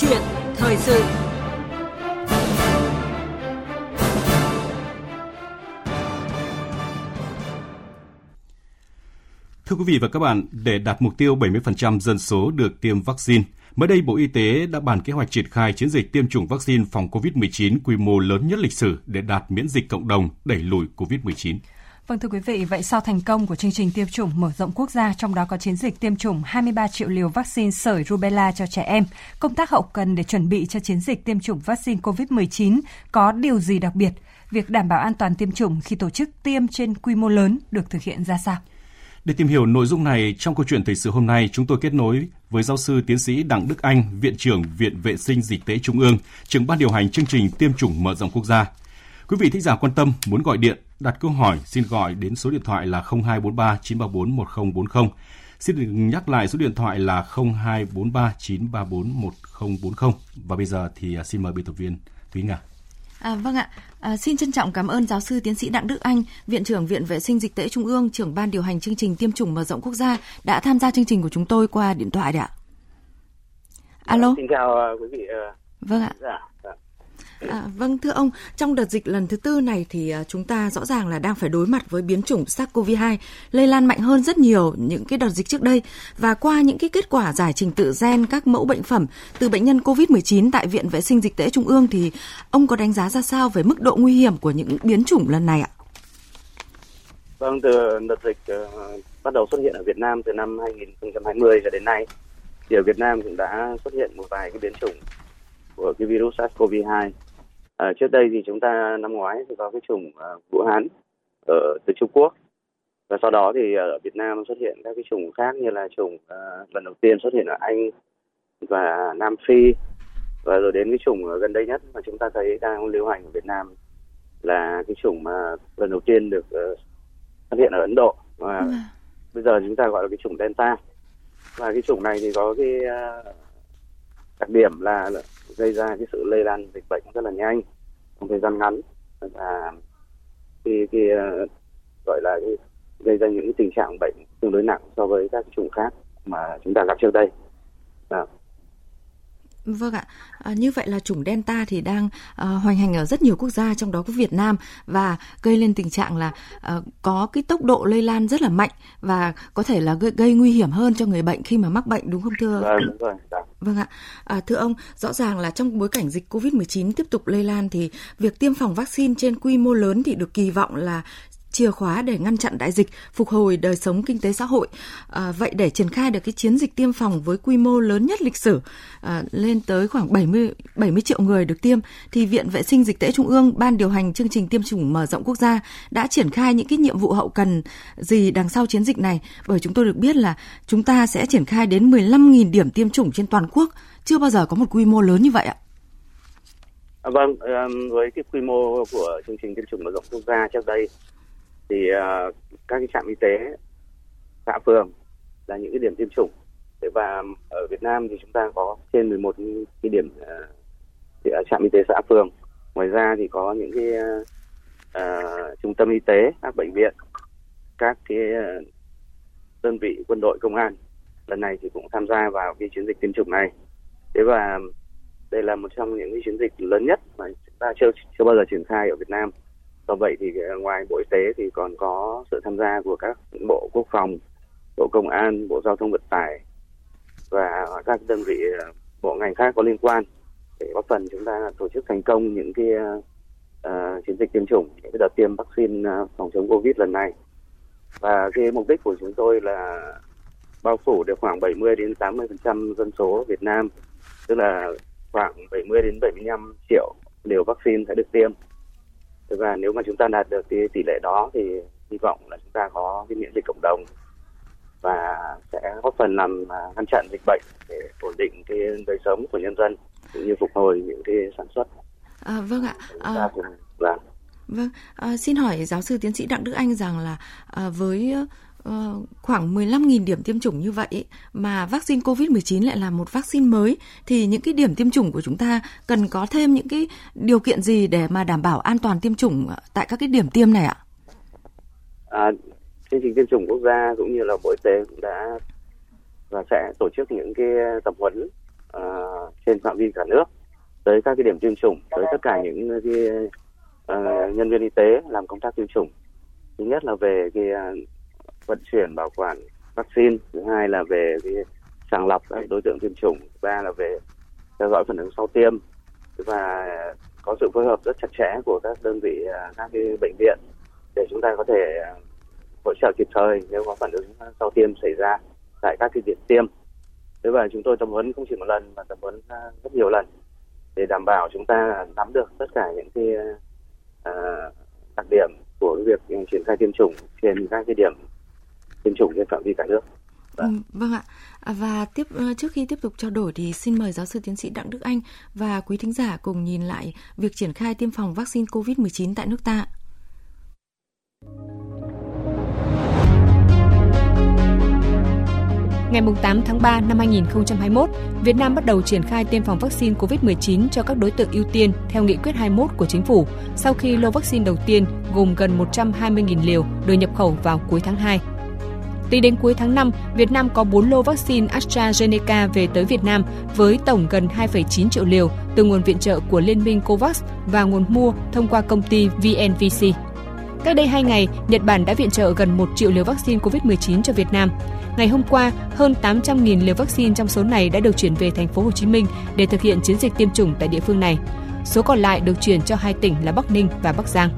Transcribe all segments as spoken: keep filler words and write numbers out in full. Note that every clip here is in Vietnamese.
Chuyện thời sự. Thưa quý vị và các bạn, để đạt mục tiêu bảy mươi phần trăm dân số được tiêm vaccine, mới đây Bộ Y tế đã bàn kế hoạch triển khai chiến dịch tiêm chủng vaccine phòng covid mười chín quy mô lớn nhất lịch sử để đạt miễn dịch cộng đồng, đẩy lùi covid mười chín. Vâng, thưa quý vị, vậy sau thành công của chương trình tiêm chủng mở rộng quốc gia, trong đó có chiến dịch tiêm chủng hai mươi ba triệu liều vaccine sởi rubella cho trẻ em, công tác hậu cần để chuẩn bị cho chiến dịch tiêm chủng vaccine covid mười chín có điều gì đặc biệt? Việc đảm bảo an toàn tiêm chủng khi tổ chức tiêm trên quy mô lớn được thực hiện ra sao? Để tìm hiểu nội dung này, trong câu chuyện thời sự hôm nay, chúng tôi kết nối với giáo sư tiến sĩ Đặng Đức Anh, Viện trưởng Viện Vệ sinh Dịch tễ Trung ương, trưởng ban điều hành chương trình tiêm chủng mở rộng quốc gia. Quý vị thính giả quan tâm, muốn gọi điện, đặt câu hỏi, xin gọi đến số điện thoại là không hai bốn ba chín ba bốn một không bốn không. Xin được nhắc lại số điện thoại là không hai bốn ba chín ba bốn một không bốn không. Và bây giờ thì xin mời biên tập viên Thúy Ngạc. À, vâng ạ, à, xin trân trọng cảm ơn giáo sư tiến sĩ Đặng Đức Anh, Viện trưởng Viện Vệ sinh Dịch tễ Trung ương, trưởng ban điều hành chương trình tiêm chủng mở rộng quốc gia đã tham gia chương trình của chúng tôi qua điện thoại đấy ạ. Alo. Xin chào quý vị. Vâng ạ. À, vâng, thưa ông, trong đợt dịch lần thứ tư này thì chúng ta rõ ràng là đang phải đối mặt với biến chủng SARS-xê o vê hai lây lan mạnh hơn rất nhiều những cái đợt dịch trước đây. Và qua những cái kết quả giải trình tự gen các mẫu bệnh phẩm từ bệnh nhân covid mười chín tại Viện Vệ sinh Dịch tễ Trung ương thì ông có đánh giá ra sao về mức độ nguy hiểm của những biến chủng lần này ạ? Vâng, từ đợt dịch uh, bắt đầu xuất hiện ở Việt Nam từ năm hai không hai không cho đến nay thì ở Việt Nam cũng đã xuất hiện một vài cái biến chủng của cái virus SARS-xê o vê hai. À, trước đây thì chúng ta năm ngoái thì có cái chủng uh, Vũ Hán ở từ Trung Quốc, và sau đó thì ở Việt Nam xuất hiện các cái chủng khác như là chủng uh, lần đầu tiên xuất hiện ở Anh và Nam Phi, và rồi đến cái chủng gần đây nhất mà chúng ta thấy đang lưu hành ở Việt Nam là cái chủng mà lần đầu tiên được uh, phát hiện ở Ấn Độ, và ừ. bây giờ chúng ta gọi là cái chủng Delta. Và cái chủng này thì có cái uh, đặc điểm là gây ra cái sự lây lan dịch bệnh rất là nhanh trong thời gian ngắn, và cái, cái gọi là cái, gây ra những tình trạng bệnh tương đối nặng so với các chủng khác mà chúng ta gặp trước đây. Đó. Vâng ạ, à, như vậy là chủng Delta thì đang à, hoành hành ở rất nhiều quốc gia, trong đó có Việt Nam, và gây lên tình trạng là à, có cái tốc độ lây lan rất là mạnh và có thể là gây, gây nguy hiểm hơn cho người bệnh khi mà mắc bệnh, đúng không thưa? Vâng, đúng rồi. Vâng ạ, à, thưa ông, rõ ràng là trong bối cảnh dịch covid mười chín tiếp tục lây lan thì việc tiêm phòng vaccine trên quy mô lớn thì được kỳ vọng là chìa khóa để ngăn chặn đại dịch, phục hồi đời sống kinh tế xã hội. À, vậy để triển khai được cái chiến dịch tiêm phòng với quy mô lớn nhất lịch sử, à, lên tới khoảng bảy mươi, bảy mươi triệu người được tiêm, thì Viện Vệ sinh Dịch tễ Trung ương, ban điều hành chương trình tiêm chủng mở rộng quốc gia đã triển khai những cái nhiệm vụ hậu cần gì đằng sau chiến dịch này? Bởi chúng tôi được biết là chúng ta sẽ triển khai đến mười lăm nghìn điểm tiêm chủng trên toàn quốc, chưa bao giờ có một quy mô lớn như vậy ạ. À, vâng, với cái quy mô của chương trình tiêm chủng mở rộng quốc gia trước đây, thì uh, các cái trạm y tế xã phường là những cái điểm tiêm chủng. Thế và ở Việt Nam thì chúng ta có trên mười một cái điểm uh, trạm y tế xã phường. Ngoài ra thì có những cái uh, trung tâm y tế, các bệnh viện, các cái uh, đơn vị quân đội, công an lần này thì cũng tham gia vào cái chiến dịch tiêm chủng này. Thế và đây là một trong những cái chiến dịch lớn nhất mà chúng ta chưa chưa bao giờ triển khai ở Việt Nam. Do vậy thì ngoài Bộ Y tế thì còn có sự tham gia của các Bộ Quốc phòng, Bộ Công an, Bộ Giao thông Vận tải và các đơn vị bộ ngành khác có liên quan để góp phần chúng ta tổ chức thành công những cái uh, chiến dịch tiêm chủng, những cái đợt tiêm vaccine phòng chống Covid lần này. Và cái mục đích của chúng tôi là bao phủ được khoảng bảy mươi đến tám mươi phần trăm dân số Việt Nam, tức là khoảng bảy mươi đến bảy mươi lăm triệu liều vaccine sẽ được tiêm. Và nếu mà chúng ta đạt được cái tỷ lệ đó thì hy vọng là chúng ta có cái miễn dịch cộng đồng và sẽ góp phần làm ngăn chặn dịch bệnh để ổn định cái đời sống của nhân dân cũng như phục hồi những cái sản xuất. À, vâng ạ. À... Và... Vâng, à, xin hỏi giáo sư tiến sĩ Đặng Đức Anh rằng là à, với à, khoảng mười lăm nghìn điểm tiêm chủng như vậy mà vaccine covid mười chín lại là một vaccine mới thì những cái điểm tiêm chủng của chúng ta cần có thêm những cái điều kiện gì để mà đảm bảo an toàn tiêm chủng tại các cái điểm tiêm này ạ? À, chương trình tiêm chủng quốc gia cũng như là Bộ Y tế cũng đã và sẽ tổ chức những cái tập huấn uh, trên phạm vi cả nước, tới các cái điểm tiêm chủng, tới tất cả những cái, uh, nhân viên y tế làm công tác tiêm chủng. Thứ nhất là về cái uh, vận chuyển bảo quản vaccine, thứ hai là về cái sàng lọc các đối tượng tiêm chủng, thứ ba là về theo dõi phản ứng sau tiêm, và có sự phối hợp rất chặt chẽ của các đơn vị, các cái bệnh viện để chúng ta có thể hỗ trợ kịp thời nếu có phản ứng sau tiêm xảy ra tại các cái điểm tiêm. Thế và chúng tôi tập huấn không chỉ một lần mà tập huấn rất nhiều lần để đảm bảo chúng ta nắm được tất cả những cái uh, đặc điểm của cái việc triển khai tiêm chủng trên các cái điểm tiêm chủng trên phạm vi cả nước. Và... Ừ, vâng ạ. Và tiếp trước khi tiếp tục trao đổi thì xin mời giáo sư tiến sĩ Đặng Đức Anh và quý thính giả cùng nhìn lại việc triển khai tiêm phòng vaccine covid mười chín tại nước ta. Ngày tám tháng ba năm hai nghìn không trăm hai mươi mốt, Việt Nam bắt đầu triển khai tiêm phòng vaccine covid mười chín cho các đối tượng ưu tiên theo nghị quyết hai mươi mốt của Chính phủ, sau khi lô vaccine đầu tiên gồm gần một trăm hai mươi nghìn liều được nhập khẩu vào cuối tháng hai. Tính đến cuối tháng năm, Việt Nam có bốn lô vaccine AstraZeneca về tới Việt Nam với tổng gần hai phẩy chín triệu liều từ nguồn viện trợ của Liên minh Covax và nguồn mua thông qua công ty vê en vê xê. Cách đây hai ngày, Nhật Bản đã viện trợ gần một triệu liều vaccine covid mười chín cho Việt Nam. Ngày hôm qua, hơn tám trăm nghìn liều vaccine trong số này đã được chuyển về thành phố Hồ Chí Minh để thực hiện chiến dịch tiêm chủng tại địa phương này. Số còn lại được chuyển cho hai tỉnh là Bắc Ninh và Bắc Giang.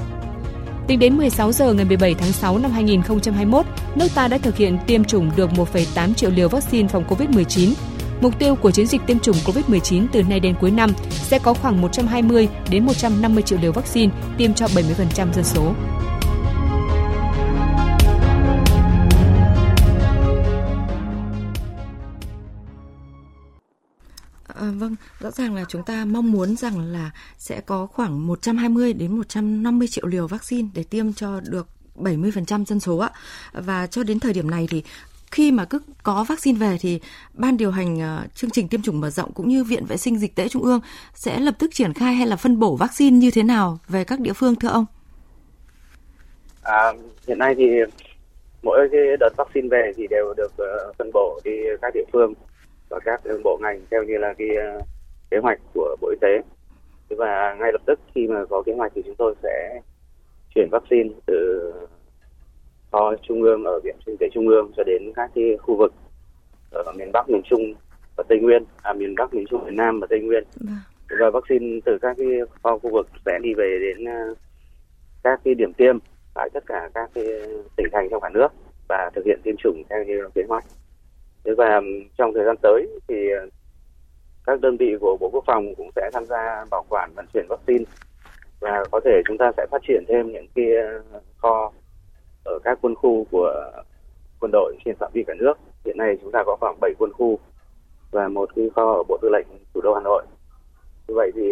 Tính đến mười sáu giờ ngày mười bảy tháng sáu năm hai nghìn không trăm hai mươi mốt, nước ta đã thực hiện tiêm chủng được một phẩy tám triệu liều vaccine phòng covid mười chín. Mục tiêu của chiến dịch tiêm chủng covid mười chín từ nay đến cuối năm sẽ có khoảng một trăm hai mươi đến một trăm năm mươi triệu liều vaccine tiêm cho bảy mươi phần trăm dân số. À, vâng, rõ ràng là chúng ta mong muốn rằng là sẽ có khoảng một trăm hai mươi đến một trăm năm mươi triệu liều vaccine để tiêm cho được bảy mươi phần trăm dân số ạ. Và cho đến thời điểm này thì khi mà cứ có vaccine về thì Ban điều hành uh, chương trình tiêm chủng mở rộng cũng như Viện Vệ sinh Dịch tễ Trung ương sẽ lập tức triển khai hay là phân bổ vaccine như thế nào về các địa phương thưa ông? À, hiện nay thì mỗi cái đợt vaccine về thì đều được uh, phân bổ đi các địa phương và các bộ ngành theo như là cái uh, kế hoạch của Bộ Y tế. Và ngay lập tức khi mà có kế hoạch thì chúng tôi sẽ chuyển vaccine từ kho trung ương ở Viện Sinh tế Trung ương cho đến các cái khu vực ở miền Bắc, miền Trung và Tây Nguyên, à miền Bắc, miền Trung, miền Nam và Tây Nguyên. Rồi vaccine từ các cái kho khu vực sẽ đi về đến uh, các cái điểm tiêm tại tất cả các cái tỉnh thành trong cả nước và thực hiện tiêm chủng theo như kế hoạch. Và trong thời gian tới thì các đơn vị của Bộ Quốc phòng cũng sẽ tham gia bảo quản vận chuyển vaccine, và có thể chúng ta sẽ phát triển thêm những cái kho ở các quân khu của quân đội trên phạm vi cả nước. Hiện nay chúng ta có khoảng bảy quân khu và một cái kho ở Bộ Tư lệnh thủ đô Hà Nội. Như vậy thì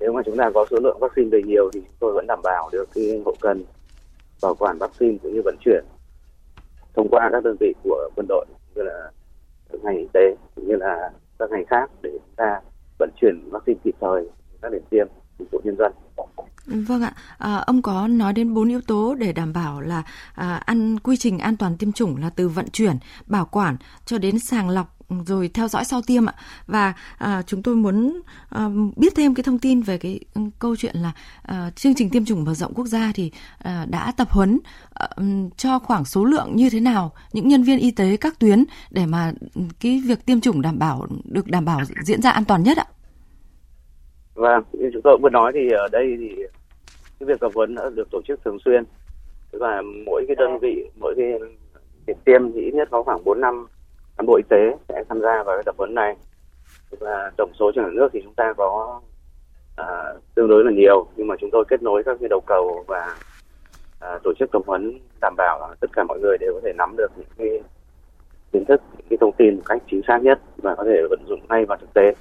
nếu mà chúng ta có số lượng vaccine đầy nhiều thì chúng tôi vẫn đảm bảo được cái hậu cần bảo quản vaccine cũng như vận chuyển thông qua các đơn vị của quân đội, như là ngành y tế cũng như là các ngành khác, để chúng ta vận chuyển vaccine kịp thời các điểm tiêm phục vụ nhân dân. Vâng ạ, à, ông có nói đến bốn yếu tố để đảm bảo là à, ăn quy trình an toàn tiêm chủng là từ vận chuyển, bảo quản cho đến sàng lọc rồi theo dõi sau tiêm ạ. Và à, chúng tôi muốn à, biết thêm cái thông tin về cái câu chuyện là à, chương trình tiêm chủng mở rộng quốc gia thì à, đã tập huấn à, cho khoảng số lượng như thế nào những nhân viên y tế các tuyến để mà cái việc tiêm chủng đảm bảo được đảm bảo diễn ra an toàn nhất ạ. Và như chúng tôi cũng vừa nói thì ở đây thì cái việc tập huấn đã được tổ chức thường xuyên, và mỗi cái đơn vị, mỗi cái điểm tiêm thì ít nhất có khoảng bốn năm cán bộ y tế sẽ tham gia vào cái tập huấn này. Và tổng số trên cả nước thì chúng ta có à, tương đối là nhiều, nhưng mà chúng tôi kết nối các cái đầu cầu và à, tổ chức tập huấn đảm bảo là tất cả mọi người đều có thể nắm được những cái kiến thức, những cái thông tin một cách chính xác nhất và có thể vận dụng ngay vào thực tế.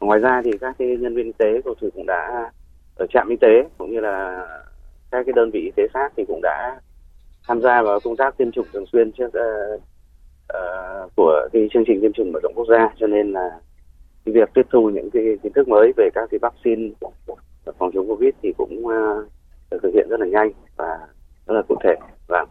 Ngoài ra thì các cái nhân viên y tế cầu thủ cũng đã ở trạm y tế cũng như là các cái đơn vị y tế khác thì cũng đã tham gia vào công tác tiêm chủng thường xuyên trước uh, uh, của cái chương trình tiêm chủng mở rộng quốc gia, cho nên là cái việc tiếp thu những cái kiến thức mới về các cái vaccine phòng chống Covid thì cũng uh, được thực hiện rất là nhanh và rất là cụ thể. Và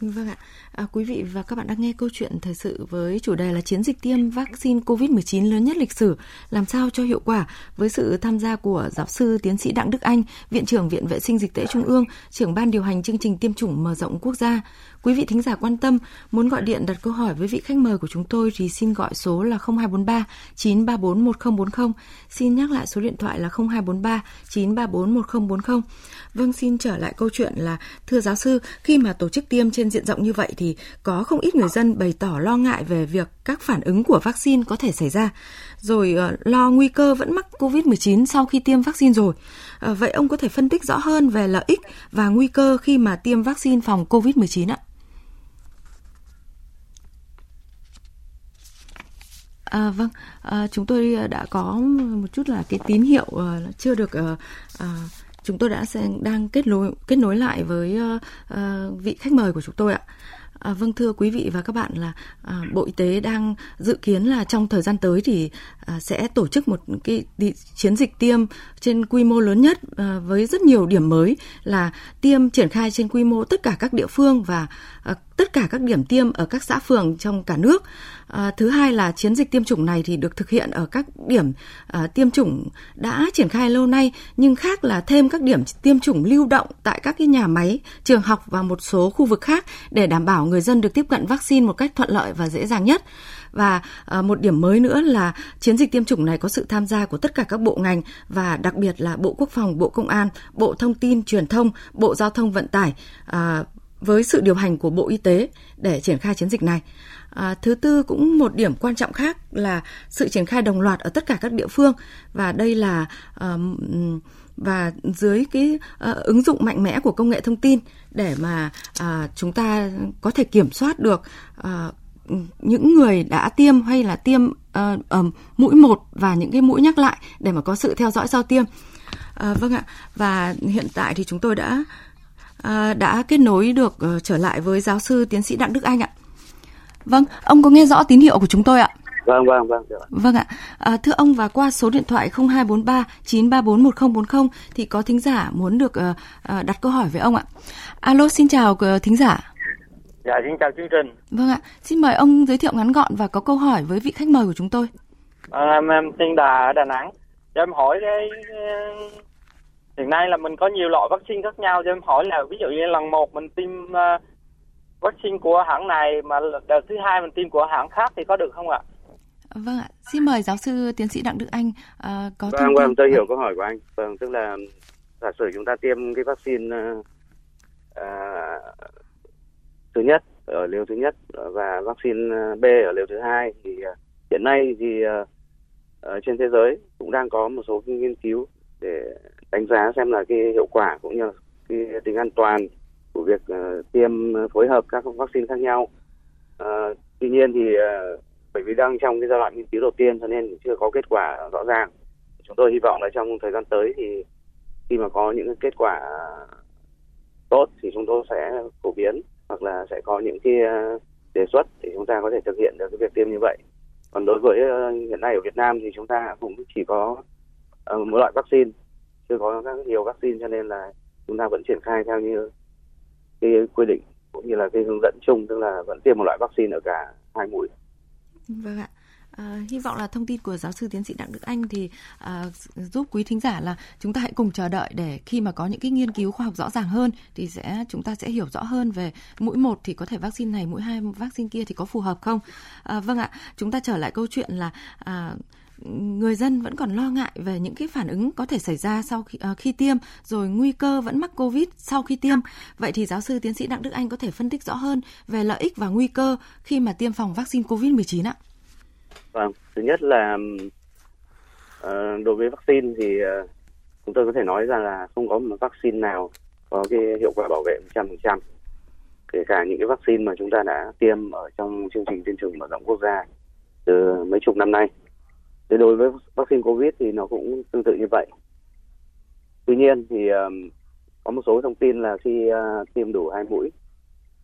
Vâng ạ, à, quý vị và các bạn đang nghe câu chuyện thời sự với chủ đề là chiến dịch tiêm vaccine covid mười chín lớn nhất lịch sử, làm sao cho hiệu quả, với sự tham gia của giáo sư tiến sĩ Đặng Đức Anh, Viện trưởng Viện Vệ sinh Dịch tễ Trung ương, trưởng ban điều hành chương trình tiêm chủng mở rộng quốc gia. Quý vị thính giả quan tâm, muốn gọi điện đặt câu hỏi với vị khách mời của chúng tôi thì xin gọi số là không hai bốn ba chín ba bốn một không bốn không. Xin nhắc lại số điện thoại là không hai bốn ba chín ba bốn một không bốn không. Vâng, xin trở lại câu chuyện là, thưa giáo sư, khi mà tổ chức tiêm trên diện rộng như vậy thì có không ít người dân bày tỏ lo ngại về việc các phản ứng của vaccine có thể xảy ra, rồi lo nguy cơ vẫn mắc covid mười chín sau khi tiêm vaccine rồi. Vậy ông có thể phân tích rõ hơn về lợi ích và nguy cơ khi mà tiêm vaccine phòng covid mười chín ạ? À, vâng, à, chúng tôi đã có một chút là cái tín hiệu uh, chưa được... Uh, uh, chúng tôi đã đang kết nối kết nối lại với uh, uh, vị khách mời của chúng tôi ạ. À, vâng, thưa quý vị và các bạn là à, Bộ Y tế đang dự kiến là trong thời gian tới thì à, sẽ tổ chức một cái chiến dịch tiêm trên quy mô lớn nhất à, với rất nhiều điểm mới là tiêm triển khai trên quy mô tất cả các địa phương và à, tất cả các điểm tiêm ở các xã phường trong cả nước. À, thứ hai là chiến dịch tiêm chủng này thì được thực hiện ở các điểm à, tiêm chủng đã triển khai lâu nay, nhưng khác là thêm các điểm tiêm chủng lưu động tại các cái nhà máy, trường học và một số khu vực khác để đảm bảo người dân được tiếp cận vaccine một cách thuận lợi và dễ dàng nhất. Và à, một điểm mới nữa là chiến dịch tiêm chủng này có sự tham gia của tất cả các bộ ngành và đặc biệt là Bộ Quốc phòng, Bộ Công an, Bộ Thông tin Truyền thông, Bộ Giao thông Vận tải à, với sự điều hành của Bộ Y tế để triển khai chiến dịch này. À, thứ tư cũng một điểm quan trọng khác là sự triển khai đồng loạt ở tất cả các địa phương, và đây là à, và dưới cái à, ứng dụng mạnh mẽ của công nghệ thông tin để mà à, chúng ta có thể kiểm soát được à, những người đã tiêm hay là tiêm à, à, mũi một và những cái mũi nhắc lại để mà có sự theo dõi sau tiêm. À, vâng ạ, và hiện tại thì chúng tôi đã à, đã kết nối được à, trở lại với giáo sư tiến sĩ Đặng Đức Anh ạ. Vâng, ông có nghe rõ tín hiệu của chúng tôi ạ? Vâng, vâng, vâng. Vâng ạ. À, thưa ông, và qua số điện thoại không hai bốn ba chín ba bốn một không bốn không thì có thính giả muốn được uh, đặt câu hỏi với ông ạ. Alo, xin chào thính giả. Dạ, xin chào chương trình. Vâng ạ. Xin mời ông giới thiệu ngắn gọn và có câu hỏi với vị khách mời của chúng tôi. À, em, em tên Đà ở Đà Nẵng. Cho em hỏi cái... Hiện nay là mình có nhiều loại vaccine khác nhau. Cho em hỏi là ví dụ như lần một mình tiêm... Uh... vaccine của hãng này mà đợt thứ hai mình tiêm của hãng khác thì có được không ạ? Vâng ạ, xin mời giáo sư tiến sĩ Đặng Đức Anh uh, có thông tin. Vâng, tôi hiểu câu hỏi của anh. Vâng, tức là giả sử chúng ta tiêm cái vaccine uh, uh, thứ nhất ở liều thứ nhất và vaccine B ở liều thứ hai thì uh, hiện nay thì uh, ở trên thế giới cũng đang có một số nghiên cứu để đánh giá xem là cái hiệu quả cũng như cái tính an toàn của việc uh, tiêm phối hợp các vaccine khác nhau. Uh, tuy nhiên thì uh, bởi vì đang trong cái giai đoạn nghiên cứu đầu tiên cho nên chưa có kết quả rõ ràng. Chúng tôi hy vọng là trong thời gian tới thì khi mà có những kết quả tốt thì chúng tôi sẽ phổ biến hoặc là sẽ có những cái đề xuất để chúng ta có thể thực hiện được cái việc tiêm như vậy. Còn đối với uh, hiện nay ở Việt Nam thì chúng ta cũng chỉ có uh, một loại vaccine, chưa có các nhiều vaccine cho nên là chúng ta vẫn triển khai theo như cái quy định cũng như là cái hướng dẫn chung, tức là vẫn tiêm một loại vaccine ở cả hai mũi. Vâng ạ. À, hy vọng là thông tin của giáo sư tiến sĩ Đặng Đức Anh thì à, giúp quý thính giả là chúng ta hãy cùng chờ đợi để khi mà có những cái nghiên cứu khoa học rõ ràng hơn thì sẽ chúng ta sẽ hiểu rõ hơn về mũi một thì có thể vaccine này, mũi hai vaccine kia thì có phù hợp không. À, vâng ạ, chúng ta trở lại câu chuyện là à, người dân vẫn còn lo ngại về những cái phản ứng có thể xảy ra sau khi, uh, khi tiêm, rồi nguy cơ vẫn mắc Covid sau khi tiêm. Vậy thì giáo sư tiến sĩ Đặng Đức Anh có thể phân tích rõ hơn về lợi ích và nguy cơ khi mà tiêm phòng vaccine covid mười chín ạ? Vâng, thứ nhất là uh, đối với vaccine thì uh, chúng tôi có thể nói rằng là không có một vaccine nào có cái hiệu quả bảo vệ một trăm phần trăm. Kể cả những cái vaccine mà chúng ta đã tiêm ở trong chương trình tiêm chủng mở rộng quốc gia từ mấy chục năm nay. Thế đối với vaccine Covid thì nó cũng tương tự như vậy. Tuy nhiên thì um, có một số thông tin là khi uh, tiêm đủ hai mũi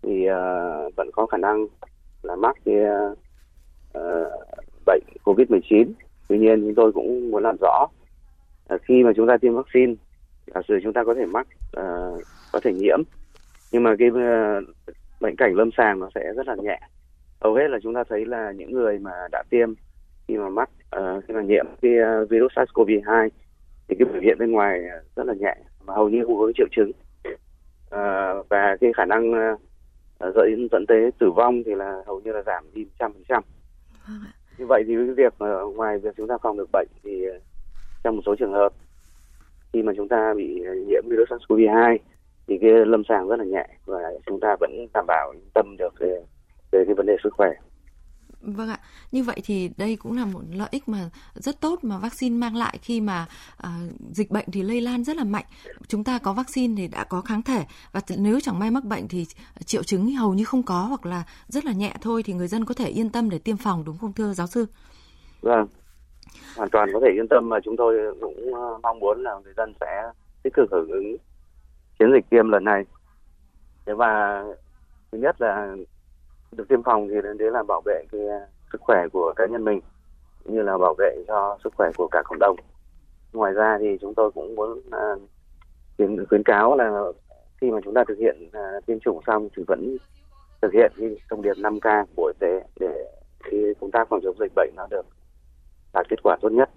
thì uh, vẫn có khả năng là mắc cái uh, uh, bệnh covid mười chín. Tuy nhiên chúng tôi cũng muốn làm rõ uh, khi mà chúng ta tiêm vaccine, giả sử chúng ta có thể mắc, uh, có thể nhiễm. Nhưng mà cái uh, bệnh cảnh lâm sàng nó sẽ rất là nhẹ. Hầu hết là chúng ta thấy là những người mà đã tiêm khi mà mắc uh, khi mà nhiễm cái virus SARS-xê o vê hai thì cái biểu hiện bên ngoài rất là nhẹ và hầu như không có triệu chứng, uh, và cái khả năng uh, dẫn dẫn tới tử vong thì là hầu như là giảm đi một trăm phần trăm. Như vậy thì cái việc uh, ngoài việc chúng ta phòng được bệnh thì uh, trong một số trường hợp khi mà chúng ta bị nhiễm virus SARS-xê o vê hai thì cái lâm sàng rất là nhẹ và chúng ta vẫn đảm bảo yên tâm được về, về cái vấn đề sức khỏe. Vâng ạ, như vậy thì đây cũng là một lợi ích mà rất tốt mà vaccine mang lại khi mà uh, dịch bệnh thì lây lan rất là mạnh. Chúng ta có vaccine thì đã có kháng thể và nếu chẳng may mắc bệnh thì triệu chứng hầu như không có hoặc là rất là nhẹ thôi thì người dân có thể yên tâm để tiêm phòng, đúng không thưa giáo sư? Vâng, hoàn toàn có thể yên tâm và chúng tôi cũng mong muốn là người dân sẽ tích cực hưởng ứng chiến dịch tiêm lần này. Thế và thứ nhất là được tiêm phòng thì đến đấy là bảo vệ cái sức khỏe của cá nhân mình cũng như là bảo vệ cho sức khỏe của cả cộng đồng. Ngoài ra thì chúng tôi cũng muốn uh, khuyến cáo là khi mà chúng ta thực hiện uh, tiêm chủng xong thì vẫn thực hiện cái thông điệp năm K của Y tế để cái công tác phòng chống dịch bệnh nó được đạt kết quả tốt nhất.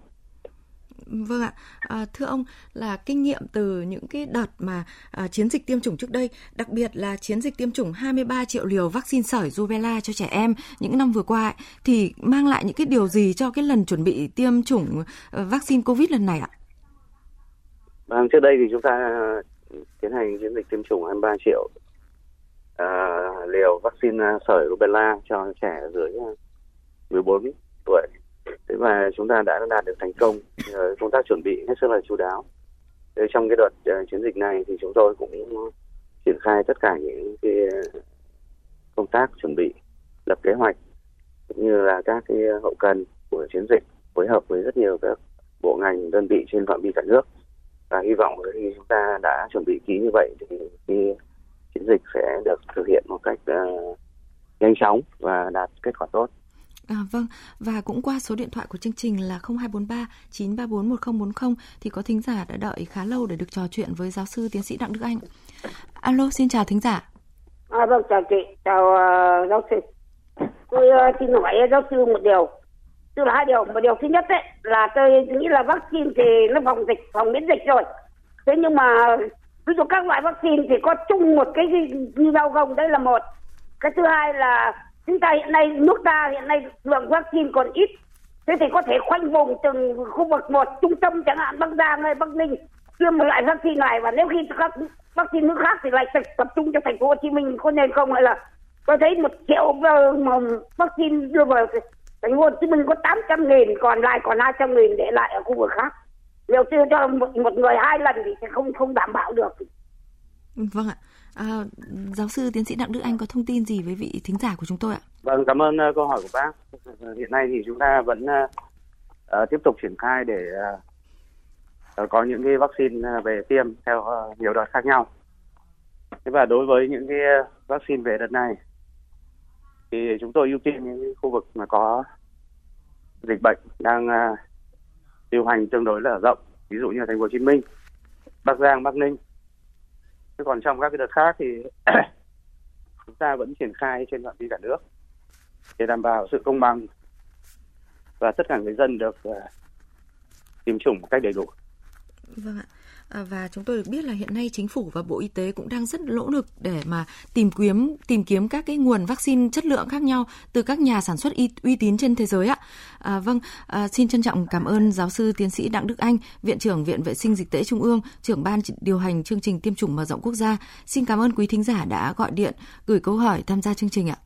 Vâng ạ, à, thưa ông là kinh nghiệm từ những cái đợt mà à, chiến dịch tiêm chủng trước đây, đặc biệt là chiến dịch tiêm chủng hai mươi ba triệu liều vaccine sởi rubella cho trẻ em những năm vừa qua ấy, thì mang lại những cái điều gì cho cái lần chuẩn bị tiêm chủng à, vaccine COVID lần này ạ? À, trước đây thì chúng ta tiến hành chiến dịch tiêm chủng hai mươi ba triệu à, liều vaccine sởi rubella cho trẻ dưới mười bốn tuổi. Thế và chúng ta đã đạt được thành công, công tác chuẩn bị hết sức là chú đáo. Thế trong cái đợt uh, chiến dịch này thì chúng tôi cũng triển khai tất cả những cái công tác chuẩn bị, lập kế hoạch cũng như là các cái hậu cần của chiến dịch, phối hợp với rất nhiều các bộ ngành, đơn vị trên phạm vi cả nước. Và hy vọng khi chúng ta đã chuẩn bị kỹ như vậy thì cái chiến dịch sẽ được thực hiện một cách uh, nhanh chóng và đạt kết quả tốt. À, vâng, và cũng qua số điện thoại của chương trình là không hai bốn ba chín ba bốn một không bốn không thì có thính giả đã đợi khá lâu để được trò chuyện với giáo sư tiến sĩ Đặng Đức Anh. Alo, xin chào thính giả. À, vâng, chào chị, chào uh, giáo sư. Tôi uh, xin hỏi giáo sư một điều, tức là hai điều. Một điều thứ nhất ấy, là tôi nghĩ là vaccine thì nó phòng dịch, phòng miễn dịch rồi. Thế nhưng mà ví dụ các loại vaccine thì có chung một cái như nhau không? Đấy là một. Cái thứ hai là chúng ta hiện nay, nước ta hiện nay lượng vaccine còn ít. Thế thì có thể khoanh vùng từng khu vực một, trung tâm chẳng hạn Bắc Giang hay Bắc Ninh tiêm một loại vaccine này, và nếu khi các vaccine nước khác thì lại tập trung cho thành phố Hồ Chí Minh, có nên không? Hay là tôi thấy một triệu vaccine đưa vào thành phố Hồ Chí Minh có tám trăm nghìn, còn lại còn hai trăm nghìn để lại ở khu vực khác. Liệu chưa cho một, một người hai lần thì sẽ không, không đảm bảo được. Vâng ạ. À, giáo sư tiến sĩ Đặng Đức Anh có thông tin gì với vị thính giả của chúng tôi ạ? Vâng, cảm ơn uh, câu hỏi của bác. Hiện nay thì chúng ta vẫn uh, uh, tiếp tục triển khai để uh, có những cái vaccine uh, về tiêm theo uh, nhiều đợt khác nhau. Thế và đối với những cái uh, vaccine về đợt này thì chúng tôi ưu tiên những khu vực mà có dịch bệnh đang uh, lưu hành tương đối là rộng, ví dụ như thành phố Hồ Chí Minh, Bắc Giang, Bắc Ninh. Thế còn trong các cái đợt khác thì chúng ta vẫn triển khai trên phạm vi cả nước để đảm bảo sự công bằng và tất cả người dân được uh, tiêm chủng một cách đầy đủ. Vâng ạ. À, và chúng tôi được biết là hiện nay chính phủ và Bộ Y tế cũng đang rất nỗ lực để mà tìm kiếm tìm kiếm các cái nguồn vaccine chất lượng khác nhau từ các nhà sản xuất y, uy tín trên thế giới ạ. À, vâng, à, xin trân trọng cảm ơn giáo sư tiến sĩ Đặng Đức Anh, Viện trưởng Viện Vệ sinh Dịch tễ Trung ương, trưởng ban điều hành chương trình tiêm chủng mở rộng quốc gia. Xin cảm ơn quý thính giả đã gọi điện, gửi câu hỏi tham gia chương trình ạ.